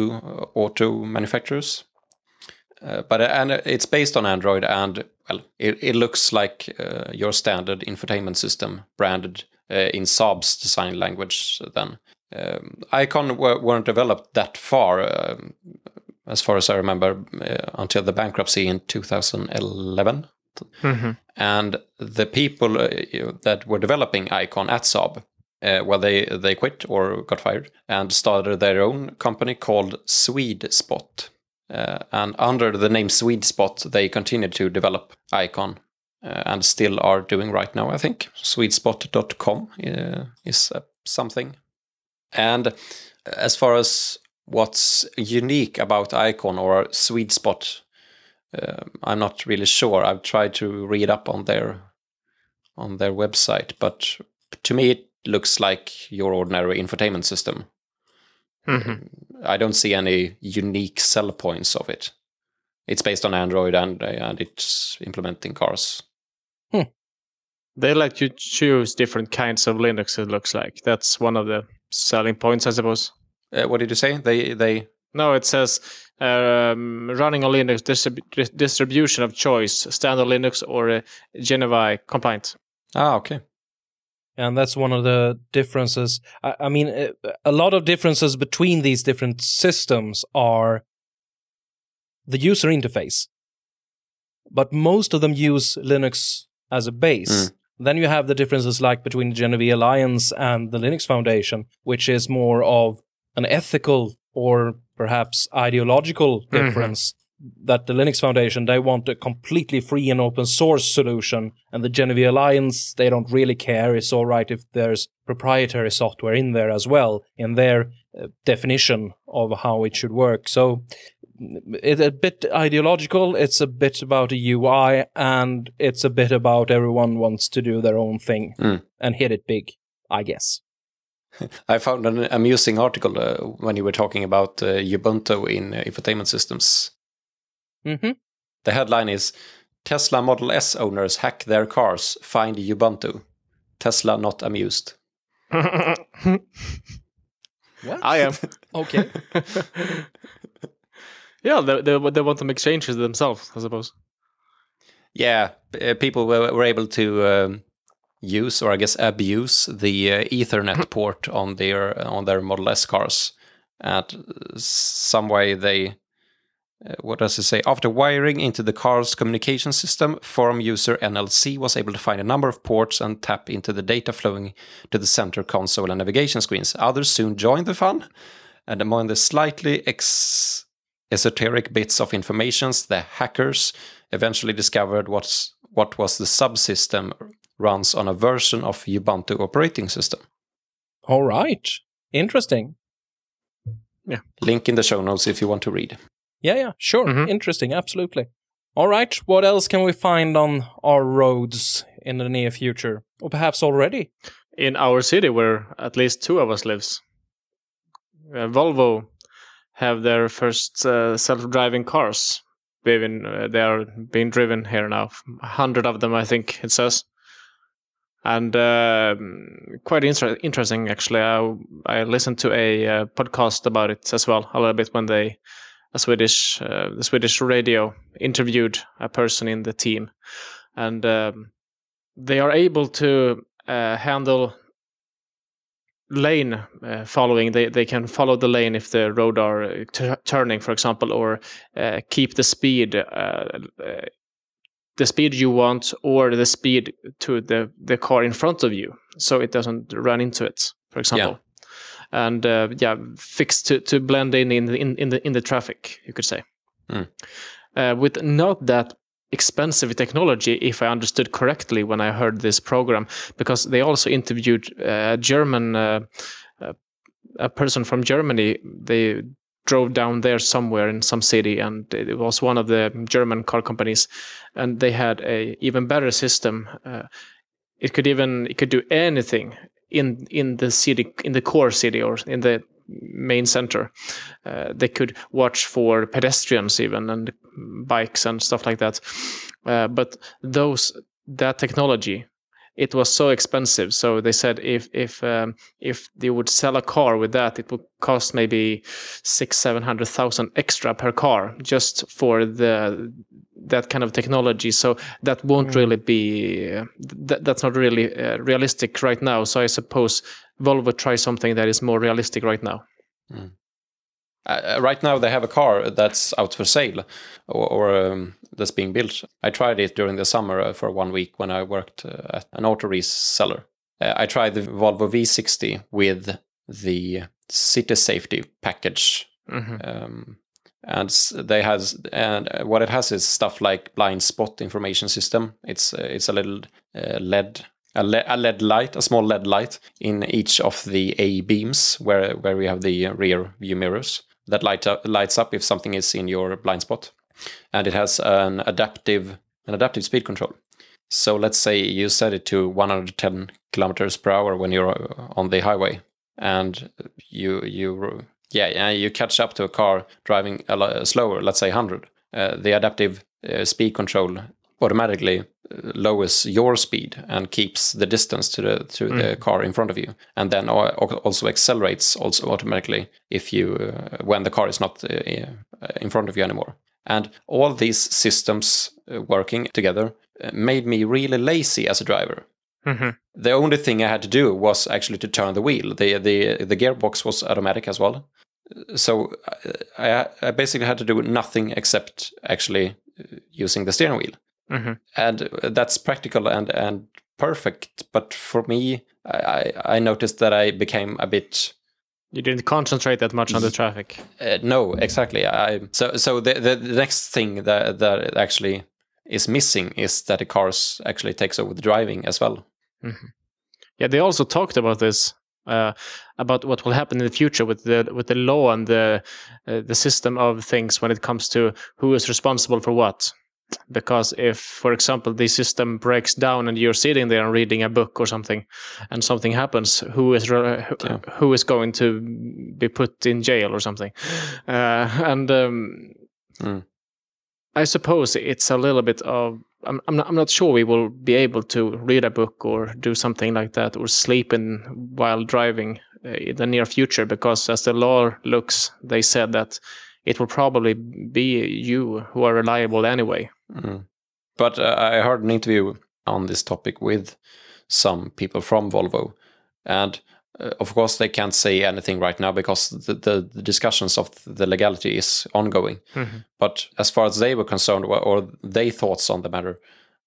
auto manufacturers. Uh, but and it's based on Android, and well, it, it looks like uh, your standard infotainment system branded uh, in Saab's design language. Then um, Icon w- weren't developed that far. Um, As far as I remember, uh, until the bankruptcy in two thousand eleven. Mm-hmm. And the people uh, that were developing Icon at Saab, uh, well, they, they quit or got fired and started their own company called Swedespot. Uh, and under the name Swedespot, they continued to develop Icon uh, and still are doing right now, I think. Swedespot dot com uh, is uh, something. And as far as what's unique about Icon or Swedespot, uh, I'm not really sure. I've tried to read up on their on their website, but to me it looks like your ordinary infotainment system. Mm-hmm. I don't see any unique sell points of it. It's based on Android and and it's implementing cars. Hmm. They let you choose different kinds of Linux, it looks like. That's one of the selling points, I suppose. Uh, what did you say? They they no. It says um, running on Linux distrib- distribution of choice, standard Linux or uh, Genivi compliant. Ah, okay. And that's one of the differences. I, I mean, a lot of differences between these different systems are the user interface, but most of them use Linux as a base. Mm. Then you have the differences like between the Genivi Alliance and the Linux Foundation, which is more of an ethical or perhaps ideological difference, mm-hmm. that the Linux Foundation, they want a completely free and open source solution, and the Genivi Alliance, they don't really care. It's all right if there's proprietary software in there as well, in their uh, definition of how it should work. So it's a bit ideological, it's a bit about a U I, and it's a bit about everyone wants to do their own thing mm. and hit it big, I guess. I found an amusing article uh, when you were talking about uh, Ubuntu in uh, infotainment systems. Mm-hmm. The headline is, Tesla Model S owners hack their cars, find Ubuntu. Tesla not amused. What? I am. Okay. Yeah, they, they, they want to make changes themselves, I suppose. Yeah, uh, people were, were able to Um, use, or I guess abuse, the uh, Ethernet port on their on their Model S cars. And some way they, uh, what does it say? After wiring into the car's communication system, forum user N L C was able to find a number of ports and tap into the data flowing to the center console and navigation screens. Others soon joined the fun, and among the slightly ex- esoteric bits of information, the hackers eventually discovered what's, what was the subsystem runs on a version of Ubuntu operating system. All right. Interesting. Yeah. Link in the show notes if you want to read. Yeah, yeah, sure. Mm-hmm. Interesting, absolutely. All right, what else can we find on our roads in the near future? Or perhaps already? In our city, where at least two of us lives, uh, Volvo have their first uh, self-driving cars. Been, uh, they are being driven here now. A hundred of them, I think it says. And uh, quite inter- interesting, actually. I, I listened to a uh, podcast about it as well, a little bit, when they, a Swedish, uh, the Swedish radio interviewed a person in the team. And um, they are able to uh, handle lane uh, following. They, they can follow the lane if the road are t- turning, for example, or uh, keep the speed uh, uh, the speed you want, or the speed to the, the car in front of you, so it doesn't run into it, for example. Yeah. And uh, yeah, fixed to, to blend in in, in in the in the traffic, you could say. Mm. uh, with not that expensive technology, if I understood correctly when I heard this program, because they also interviewed a German, uh, a person from Germany. They drove down there somewhere in some city, and it was one of the German car companies, and they had a even better system. Uh, it could even it could do anything in in the city, in the core city, or in the main center. Uh, they could watch for pedestrians even, and bikes and stuff like that. Uh, but those that technology, it was so expensive. So they said if if um, if they would sell a car with that, it would cost maybe six seven hundred thousand extra per car just for the that kind of technology. So that won't mm. really be uh, th- that's not really uh, realistic right now. So I suppose Volvo try something that is more realistic right now. Mm. Uh, right now they have a car that's out for sale, or, or um, that's being built. I tried it during the summer uh, for one week when I worked uh, at an auto reseller. Uh, I tried the Volvo V sixty with the city safety package. Mm-hmm. Um, and they has and what it has is stuff like blind spot information system. It's uh, it's a little uh, L E D. A L E D light, a small L E D light in each of the A beams where, where we have the rear view mirrors that light up, lights up if something is in your blind spot, and it has an adaptive an adaptive speed control. So let's say you set it to one hundred ten kilometers per hour when you're on the highway, and you you yeah you catch up to a car driving a lot slower, let's say one hundred. Uh, the adaptive uh, speed control automatically lowers your speed and keeps the distance to the to mm. the car in front of you, and then also accelerates also automatically if you uh, when the car is not uh, in front of you anymore. And all these systems uh, working together made me really lazy as a driver. Mm-hmm. The only thing I had to do was actually to turn the wheel. the the The gearbox was automatic as well, so I, I basically had to do nothing except actually using the steering wheel. Mm-hmm. And that's practical and, and perfect. But for me, I, I noticed that I became a bit... You didn't concentrate that much on the traffic. Uh, no, exactly. I So so the, the next thing that, that actually is missing is that the cars actually takes over the driving as well. Mm-hmm. Yeah, they also talked about this. Uh, about what will happen in the future with the with the law and the uh, the system of things when it comes to who is responsible for what. Because if, for example, the system breaks down and you're sitting there and reading a book or something, and something happens, who is re- yeah. who is going to be put in jail or something? Uh, and um, mm. I suppose it's a little bit of I'm I'm not, I'm not sure we will be able to read a book or do something like that or sleep in while driving in the near future, because as the law looks, they said that it will probably be you who are reliable anyway. Mm. But uh, I heard an interview on this topic with some people from Volvo. And uh, of course, they can't say anything right now because the, the, the discussions of the legality is ongoing. Mm-hmm. But as far as they were concerned, or, or their thoughts on the matter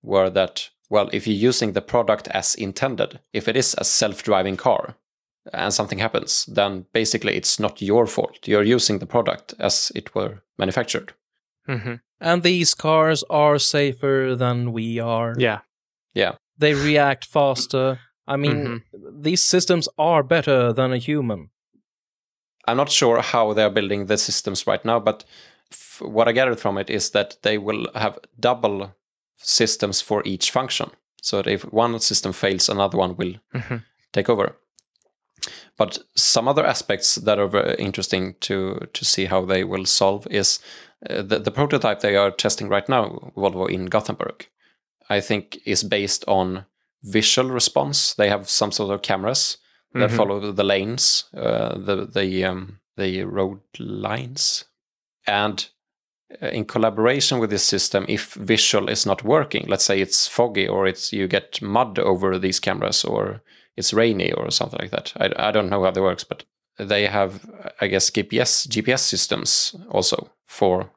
were that, well, if you're using the product as intended, if it is a self-driving car, and something happens, then basically it's not your fault. You're using the product as it were manufactured. Mm-hmm. And these cars are safer than we are. Yeah. Yeah. They react faster. I mean, mm-hmm. these systems are better than a human. I'm not sure how they're building the systems right now, but f- what I gathered from it is that they will have double systems for each function. So that if one system fails, another one will mm-hmm. take over. But some other aspects that are very interesting to, to see how they will solve is uh, the, the prototype they are testing right now, Volvo in Gothenburg, I think is based on visual response. They have some sort of cameras mm-hmm. that follow the lanes, uh, the the um, the road lines. And in collaboration with this system, if visual is not working, let's say it's foggy or it's you get mud over these cameras or... it's rainy or something like that. I, I don't know how that works, but they have, I guess, G P S G P S systems also for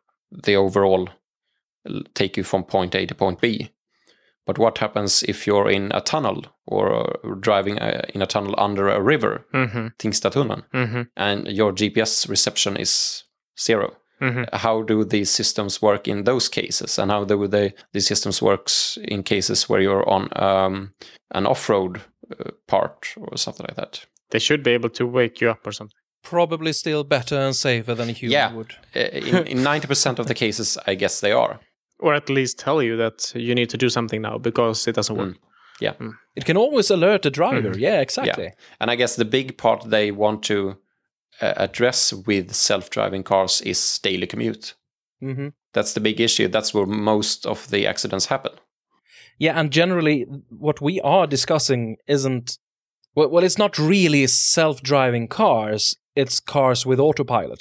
the overall take you from point A to point B. But what happens if you're in a tunnel or driving a, in a tunnel under a river, mm-hmm. Tingstadtunneln, mm-hmm. and your G P S reception is zero? Mm-hmm. How do these systems work in those cases, and how do they these systems works in cases where you're on um, an off-road uh, part or something like that? They should be able to wake you up or something. Probably still better and safer than a human yeah. would. in, in ninety percent of the cases, I guess they are. Or at least tell you that you need to do something now because it doesn't mm. work. Yeah, mm. It can always alert the driver. Mm. Yeah, exactly. Yeah. And I guess the big part they want to Uh, address with self-driving cars is daily commute. Mm-hmm. That's the big issue. That's where most of the accidents happen. Yeah, and generally what we are discussing isn't... Well, well it's not really self-driving cars. It's cars with autopilot.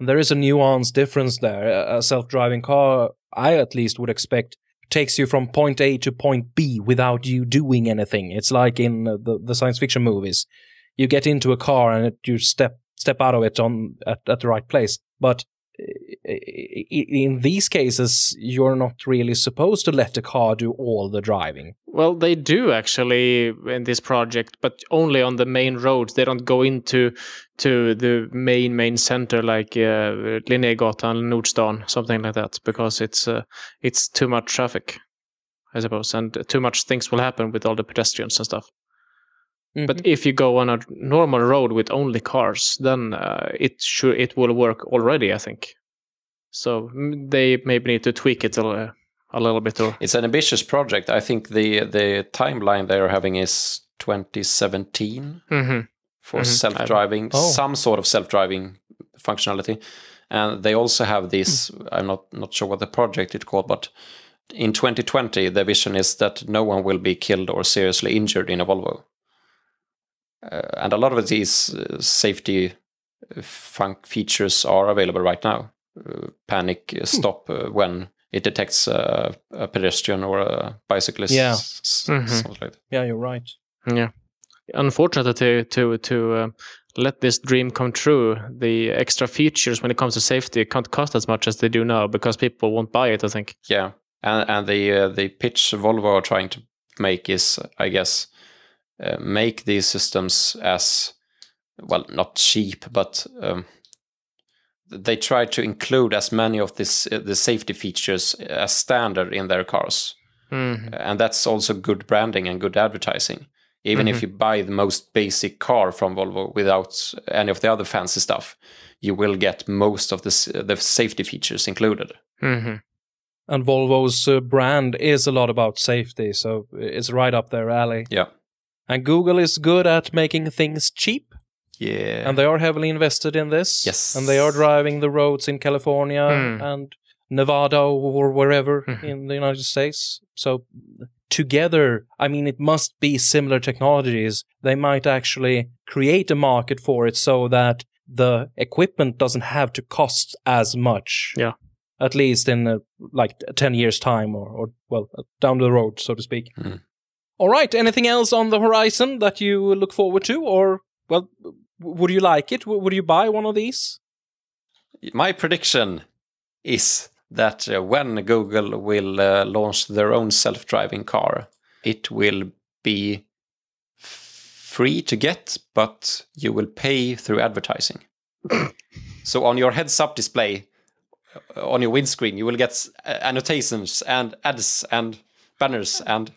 And there is a nuanced difference there. A self-driving car, I at least would expect, takes you from point A to point B without you doing anything. It's like in the, the science fiction movies. You get into a car and it, you step step out of it on at, at the right place. But in these cases, you're not really supposed to let the car do all the driving. Well, they do actually in this project, but only on the main roads. They don't go into to the main main center like uh, Linnégatan, Nordstan, something like that, because it's uh, it's too much traffic, I suppose, and too much things will happen with all the pedestrians and stuff. Mm-hmm. But if you go on a normal road with only cars, then uh, it sure it will work already, I think. So they maybe need to tweak it a, a little bit. Or... It's an ambitious project. I think the the timeline they are having is twenty seventeen mm-hmm. for mm-hmm. self-driving, oh. some sort of self-driving functionality. And they also have this, mm. I'm not, not sure what the project it's called, but in twenty twenty, the vision is that no one will be killed or seriously injured in a Volvo. Uh, and a lot of these uh, safety fun- features are available right now. Uh, panic uh, stop uh, when it detects uh, a pedestrian or a bicyclist. Yeah, s- mm-hmm. something like that. Yeah, you're right. Yeah, unfortunately, to to to uh, let this dream come true, the extra features when it comes to safety can't cost as much as they do now because people won't buy it, I think. Yeah, and and the uh, the pitch Volvo are trying to make is, I guess. Uh, make these systems as, well, not cheap, but um, they try to include as many of this, uh, the safety features as standard in their cars. Mm-hmm. And that's also good branding and good advertising. Even mm-hmm. if you buy the most basic car from Volvo without any of the other fancy stuff, you will get most of this, uh, the safety features included. Mm-hmm. And Volvo's uh, brand is a lot about safety, so it's right up their alley. Yeah. And Google is good at making things cheap. Yeah. And they are heavily invested in this. Yes. And they are driving the roads in California mm. and Nevada or wherever mm-hmm. in the United States. So together, I mean, it must be similar technologies. They might actually create a market for it so that the equipment doesn't have to cost as much. Yeah. At least in uh, like ten years time or, or well, down the road, so to speak. Mm. All right, anything else on the horizon that you look forward to? Or, well, would you like it? Would you buy one of these? My prediction is that uh, when Google will uh, launch their own self-driving car, it will be free to get, but you will pay through advertising. So on your heads-up display, on your windscreen, you will get annotations and ads and banners and...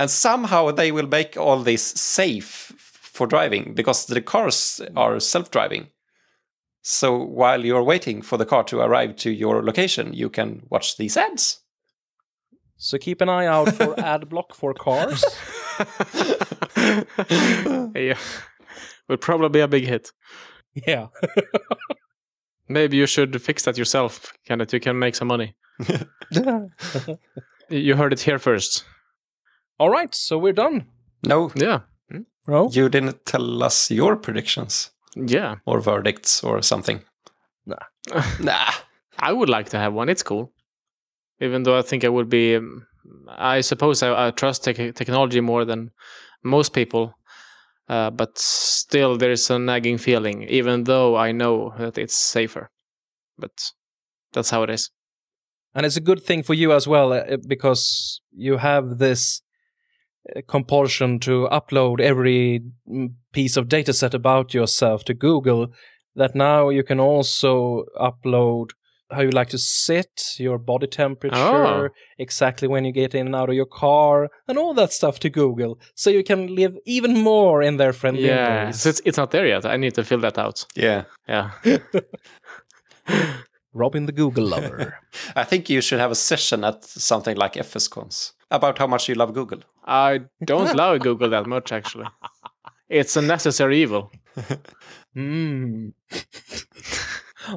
And somehow they will make all this safe for driving because the cars are self-driving. So while you're waiting for the car to arrive to your location, you can watch these ads. So keep an eye out for ad block for cars. Yeah, will probably be a big hit. Yeah. Maybe you should fix that yourself, Kenneth. You can make some money. You heard it here first. All right, so we're done. No. Yeah. Hmm? No? You didn't tell us your predictions. Yeah. Or verdicts or something. Nah. nah. I would like to have one. It's cool. Even though I think I would be... Um, I suppose I, I trust te- technology more than most people. Uh, but still, there is a nagging feeling, even though I know that it's safer. But that's how it is. And it's a good thing for you as well, uh, because you have this... compulsion to upload every piece of data set about yourself to Google, that now you can also upload how you like to sit, your body temperature, oh. exactly when you get in and out of your car, and all that stuff to Google, so you can live even more in their friendly embrace. Yeah, so it's, it's not there yet. I need to fill that out. Yeah. Yeah. Robin the Google lover. I think you should have a session at something like F S Cons about how much you love Google. I don't love Google that much, actually. It's a necessary evil. Mm.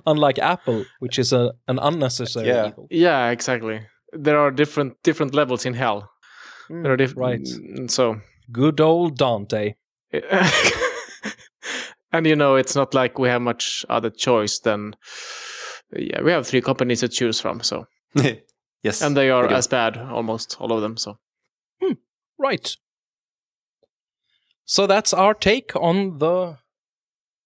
Unlike Apple, which is a, an unnecessary yeah. evil. Yeah, exactly. There are different different levels in hell. Mm, there are diff- right. So good old Dante. And you know, it's not like we have much other choice than yeah, we have three companies to choose from. So yes, and they are as bad, almost all of them. So hmm, right. So that's our take on the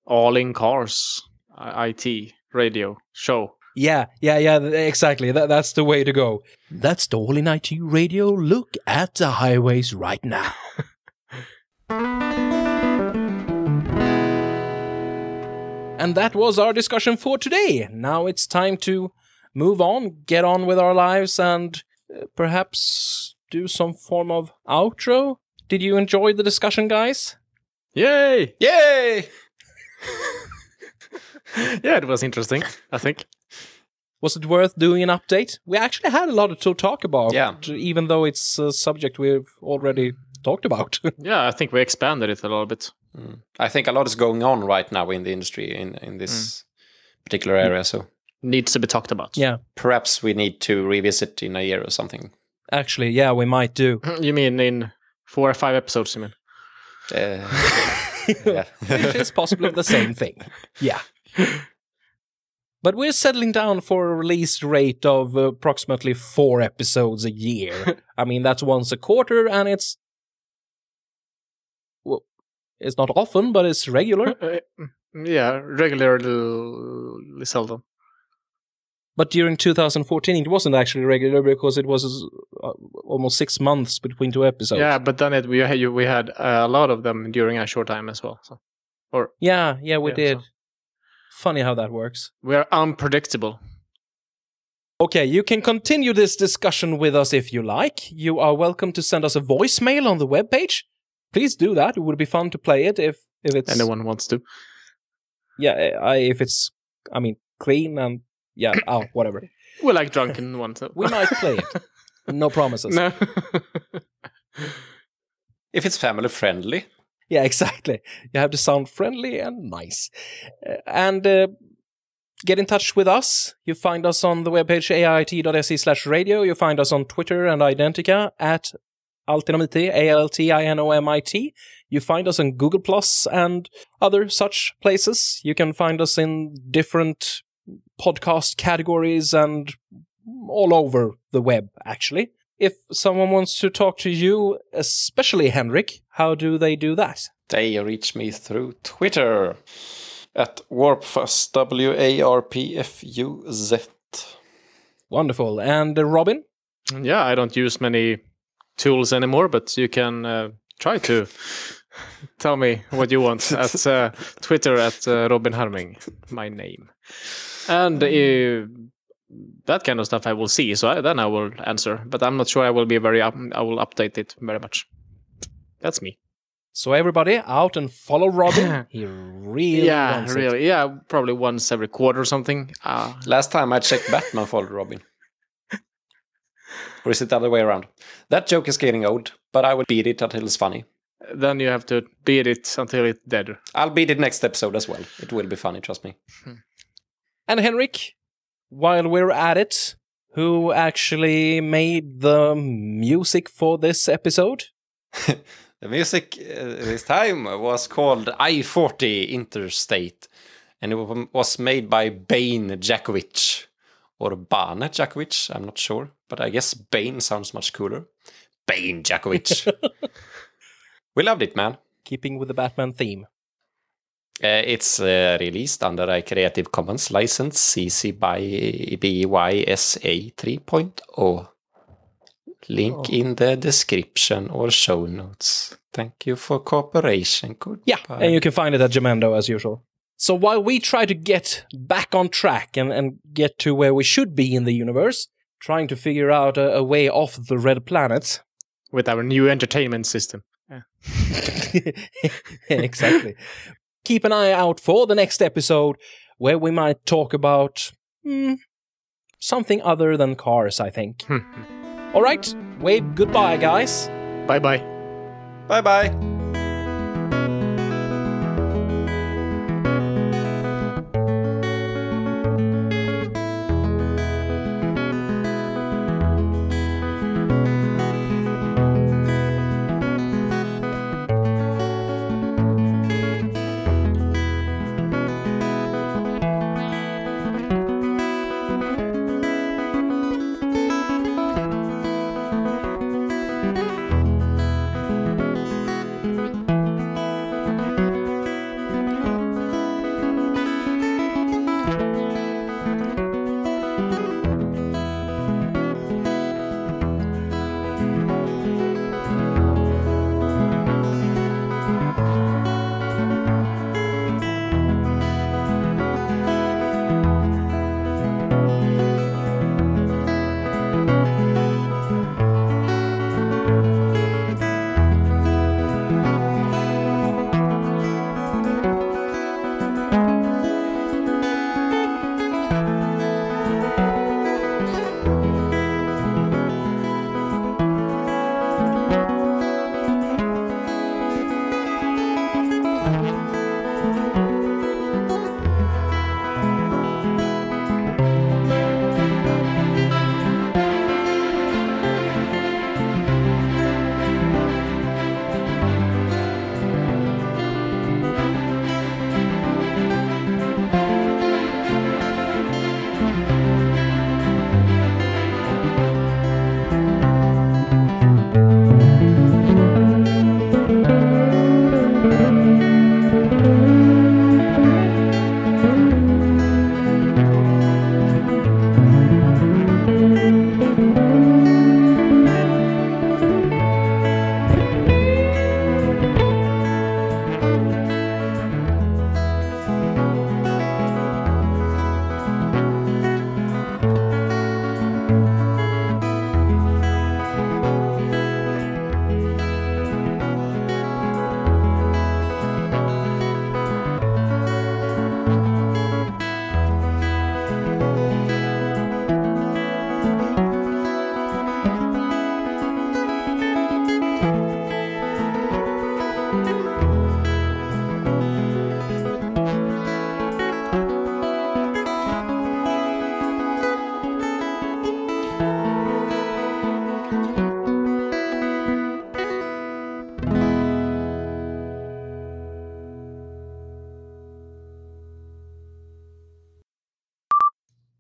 All In Cars I T radio show. Yeah, yeah, yeah, exactly. That, that's the way to go. That's the All In I T radio. Look at the highways right now. And that was our discussion for today. Now it's time to move on, get on with our lives, and uh, perhaps do some form of outro. Did you enjoy the discussion, guys? Yay! Yay! Yeah, it was interesting, I think. Was it worth doing an update? We actually had a lot to talk about, yeah. even though it's a subject we've already talked about. Yeah, I think we expanded it a little bit. Mm. I think a lot is going on right now in the industry, in, in this mm. particular area. So needs to be talked about. Yeah. Perhaps we need to revisit in a year or something. Actually, yeah, we might do. You mean in four or five episodes, you mean? Uh, yeah. Which is possibly the same thing. Yeah. But we're settling down for a release rate of approximately four episodes a year. I mean, that's once a quarter, and it's... Well, it's not often, but it's regular. Uh, yeah, regularly seldom. But during two thousand fourteen, it wasn't actually regular because it was uh, almost six months between two episodes. Yeah, but then it, we, we had a lot of them during a short time as well. So. Or Yeah, yeah, we yeah, did. So. Funny how that works. We're unpredictable. Okay, you can continue this discussion with us if you like. You are welcome to send us a voicemail on the webpage. Please do that. It would be fun to play it if, if it's... Anyone wants to. Yeah, I, if it's, I mean, clean and... Yeah, oh, whatever. We're like drunken ones. So. We might play it. No promises. No. If it's family friendly... Yeah, exactly. You have to sound friendly and nice. Uh, and uh, get in touch with us. You find us on the webpage aiit.se slash radio. You find us on Twitter and Identica at Altinomiti, A L T I N O M I T. You find us on Google Plus and other such places. You can find us in different podcast categories and all over the web, actually. If someone wants to talk to you, especially Henrik, how do they do that? They reach me through Twitter at Warpfuzz, W A R P F U Z. Wonderful. And uh, Robin? Yeah, I don't use many tools anymore, but you can uh, try to tell me what you want at uh, Twitter at uh, Robin Harming, my name. And... Uh, that kind of stuff I will see, so I, then I will answer. But I'm not sure I will be very. Up, I will update it very much. That's me. So everybody out and follow Robin. He really, yeah, wants really, it. yeah. Probably once every quarter or something. Uh, Last time I checked, Batman followed Robin. Or is it the other way around? That joke is getting old, but I will beat it until it's funny. Then you have to beat it until it's dead. I'll beat it next episode as well. It will be funny, trust me. And Henrik. While we're at it, who actually made the music for this episode? The music uh, this time was called I forty Interstate, and it was made by Bane Djakovic, or Bane Djakovic, I'm not sure, but I guess Bane sounds much cooler. Bane Djakovic. We loved it, man. Keeping with the Batman theme. Uh, it's uh, released under a Creative Commons license C C B Y S A three point oh. Link oh. in the description or show notes. Thank you for cooperation. Goodbye. Yeah, and you can find it at Jamendo as usual. So while we try to get back on track and, and get to where we should be in the universe, trying to figure out a, a way off the red planet. With our new entertainment system. Yeah. Exactly. Keep an eye out for the next episode where we might talk about hmm, something other than cars, I think. All right, wave goodbye, guys. Bye-bye. Bye-bye.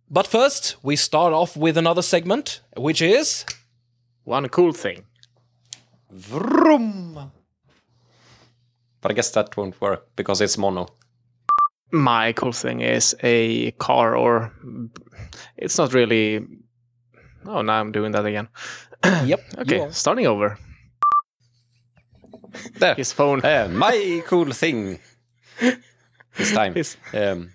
But first, we start off with another segment, which is... One cool thing. Vroom! But I guess that won't work, because it's mono. My cool thing is a car or... It's not really... Oh, now I'm doing that again. Yep. Okay, starting over. There. His phone. Uh, my cool thing. This time. His... Um...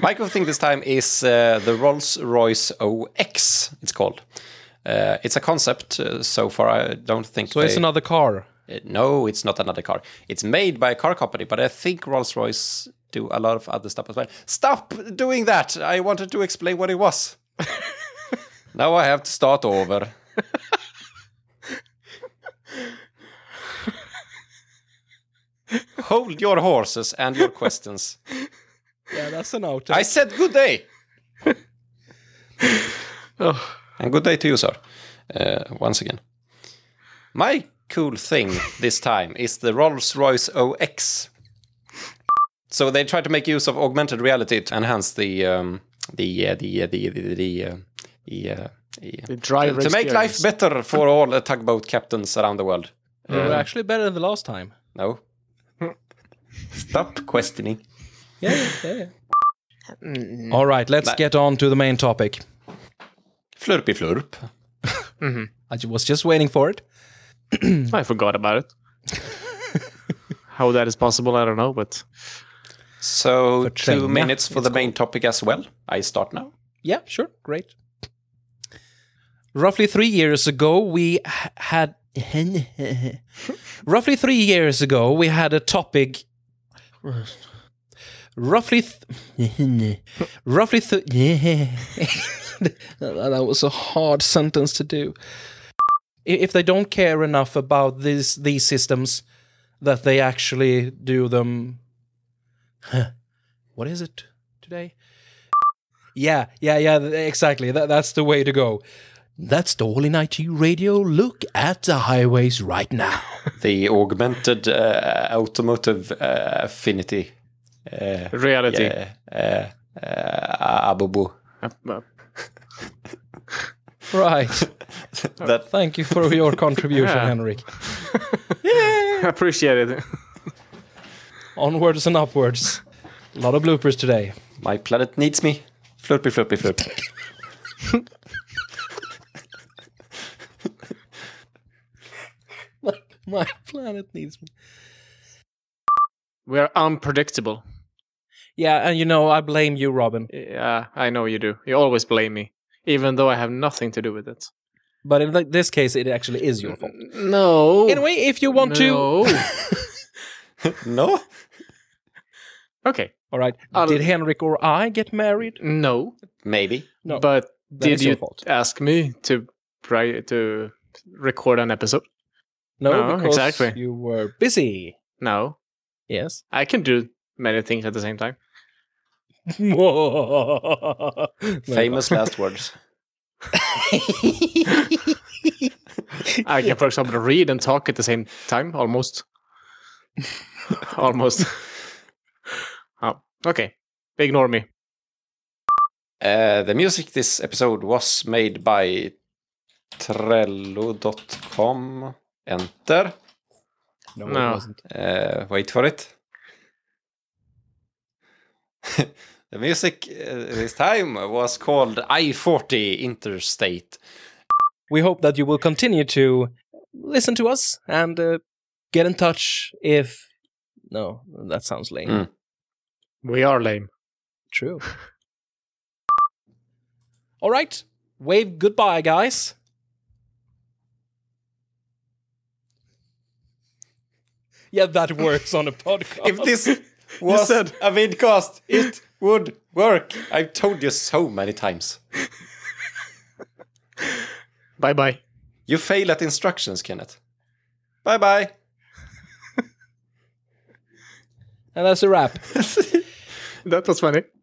My cool thing this time is uh, the Rolls Royce O X, it's called. Uh, it's a concept, uh, so far I don't think... So they... it's another car? Uh, no, it's not another car. It's made by a car company, but I think Rolls Royce do a lot of other stuff as well. Stop doing that! I wanted to explain what it was. Now I have to start over. Hold your horses and your questions. Yeah, that's an outtake. I said good day. Oh. And good day to you, sir. Uh, once again. My cool thing this time is the Rolls Royce O X. So they try to make use of augmented reality to enhance the um, the, uh, the, uh, the the the uh, the uh, the driver to, to make life better for all the tugboat captains around the world. Uh, they were actually better than the last time. No. Stop questioning. Yeah, yeah, yeah. All right, let's get on to the main topic. Flurpy flurp. Mm-hmm. I was just waiting for it. I forgot about it. How that is possible, I don't know, but... So förtränga. Two minutes for it's the main topic as well. I start now. Yeah, sure. Great. Roughly three years ago, we had... Roughly three years ago, we had a topic... Roughly... Th- Roughly... Th- that was a hard sentence to do. If they don't care enough about these these systems, that they actually do them... What is it today? Yeah, yeah, yeah, exactly. That, that's the way to go. That's the All In I T Radio. Look at the highways right now. The augmented uh, automotive uh, affinity. Uh, Reality. Yeah, uh, uh, Abubu. Right. That, thank you for your contribution, yeah. Henrik. Yeah. Appreciate it. Onwards and upwards. A lot of bloopers today. My planet needs me. Flurpy, flurpy, flurpy. my, my planet needs me. We're unpredictable. Yeah, and you know, I blame you, Robin. Yeah, I know you do. You always blame me, even though I have nothing to do with it. But in this case, it actually is your fault. No. Anyway, if you want no. to... No. Okay. All right. I'll... Did Henrik or I get married? No. Maybe. No. But did you fault. ask me to pri- to record an episode? No, no, because exactly. you were busy. No. Yes. I can do many things at the same time. Famous last words. I can, for example, read and talk at the same time, almost. Almost. Oh, okay. Ignore me. Uh, the music this episode was made by Trello dot com. Enter. No, no. It wasn't. Uh, wait for it. The music uh, this time was called I forty Interstate. We hope that you will continue to listen to us and uh, get in touch if... No, that sounds lame. Mm. We are lame. True. All right. Wave goodbye, guys. Yeah, that works on a podcast. If this was said, a vidcast, it would work. I've told you so many times. Bye-bye. You fail at instructions, Kenneth. Bye-bye. And that's a wrap. That was funny.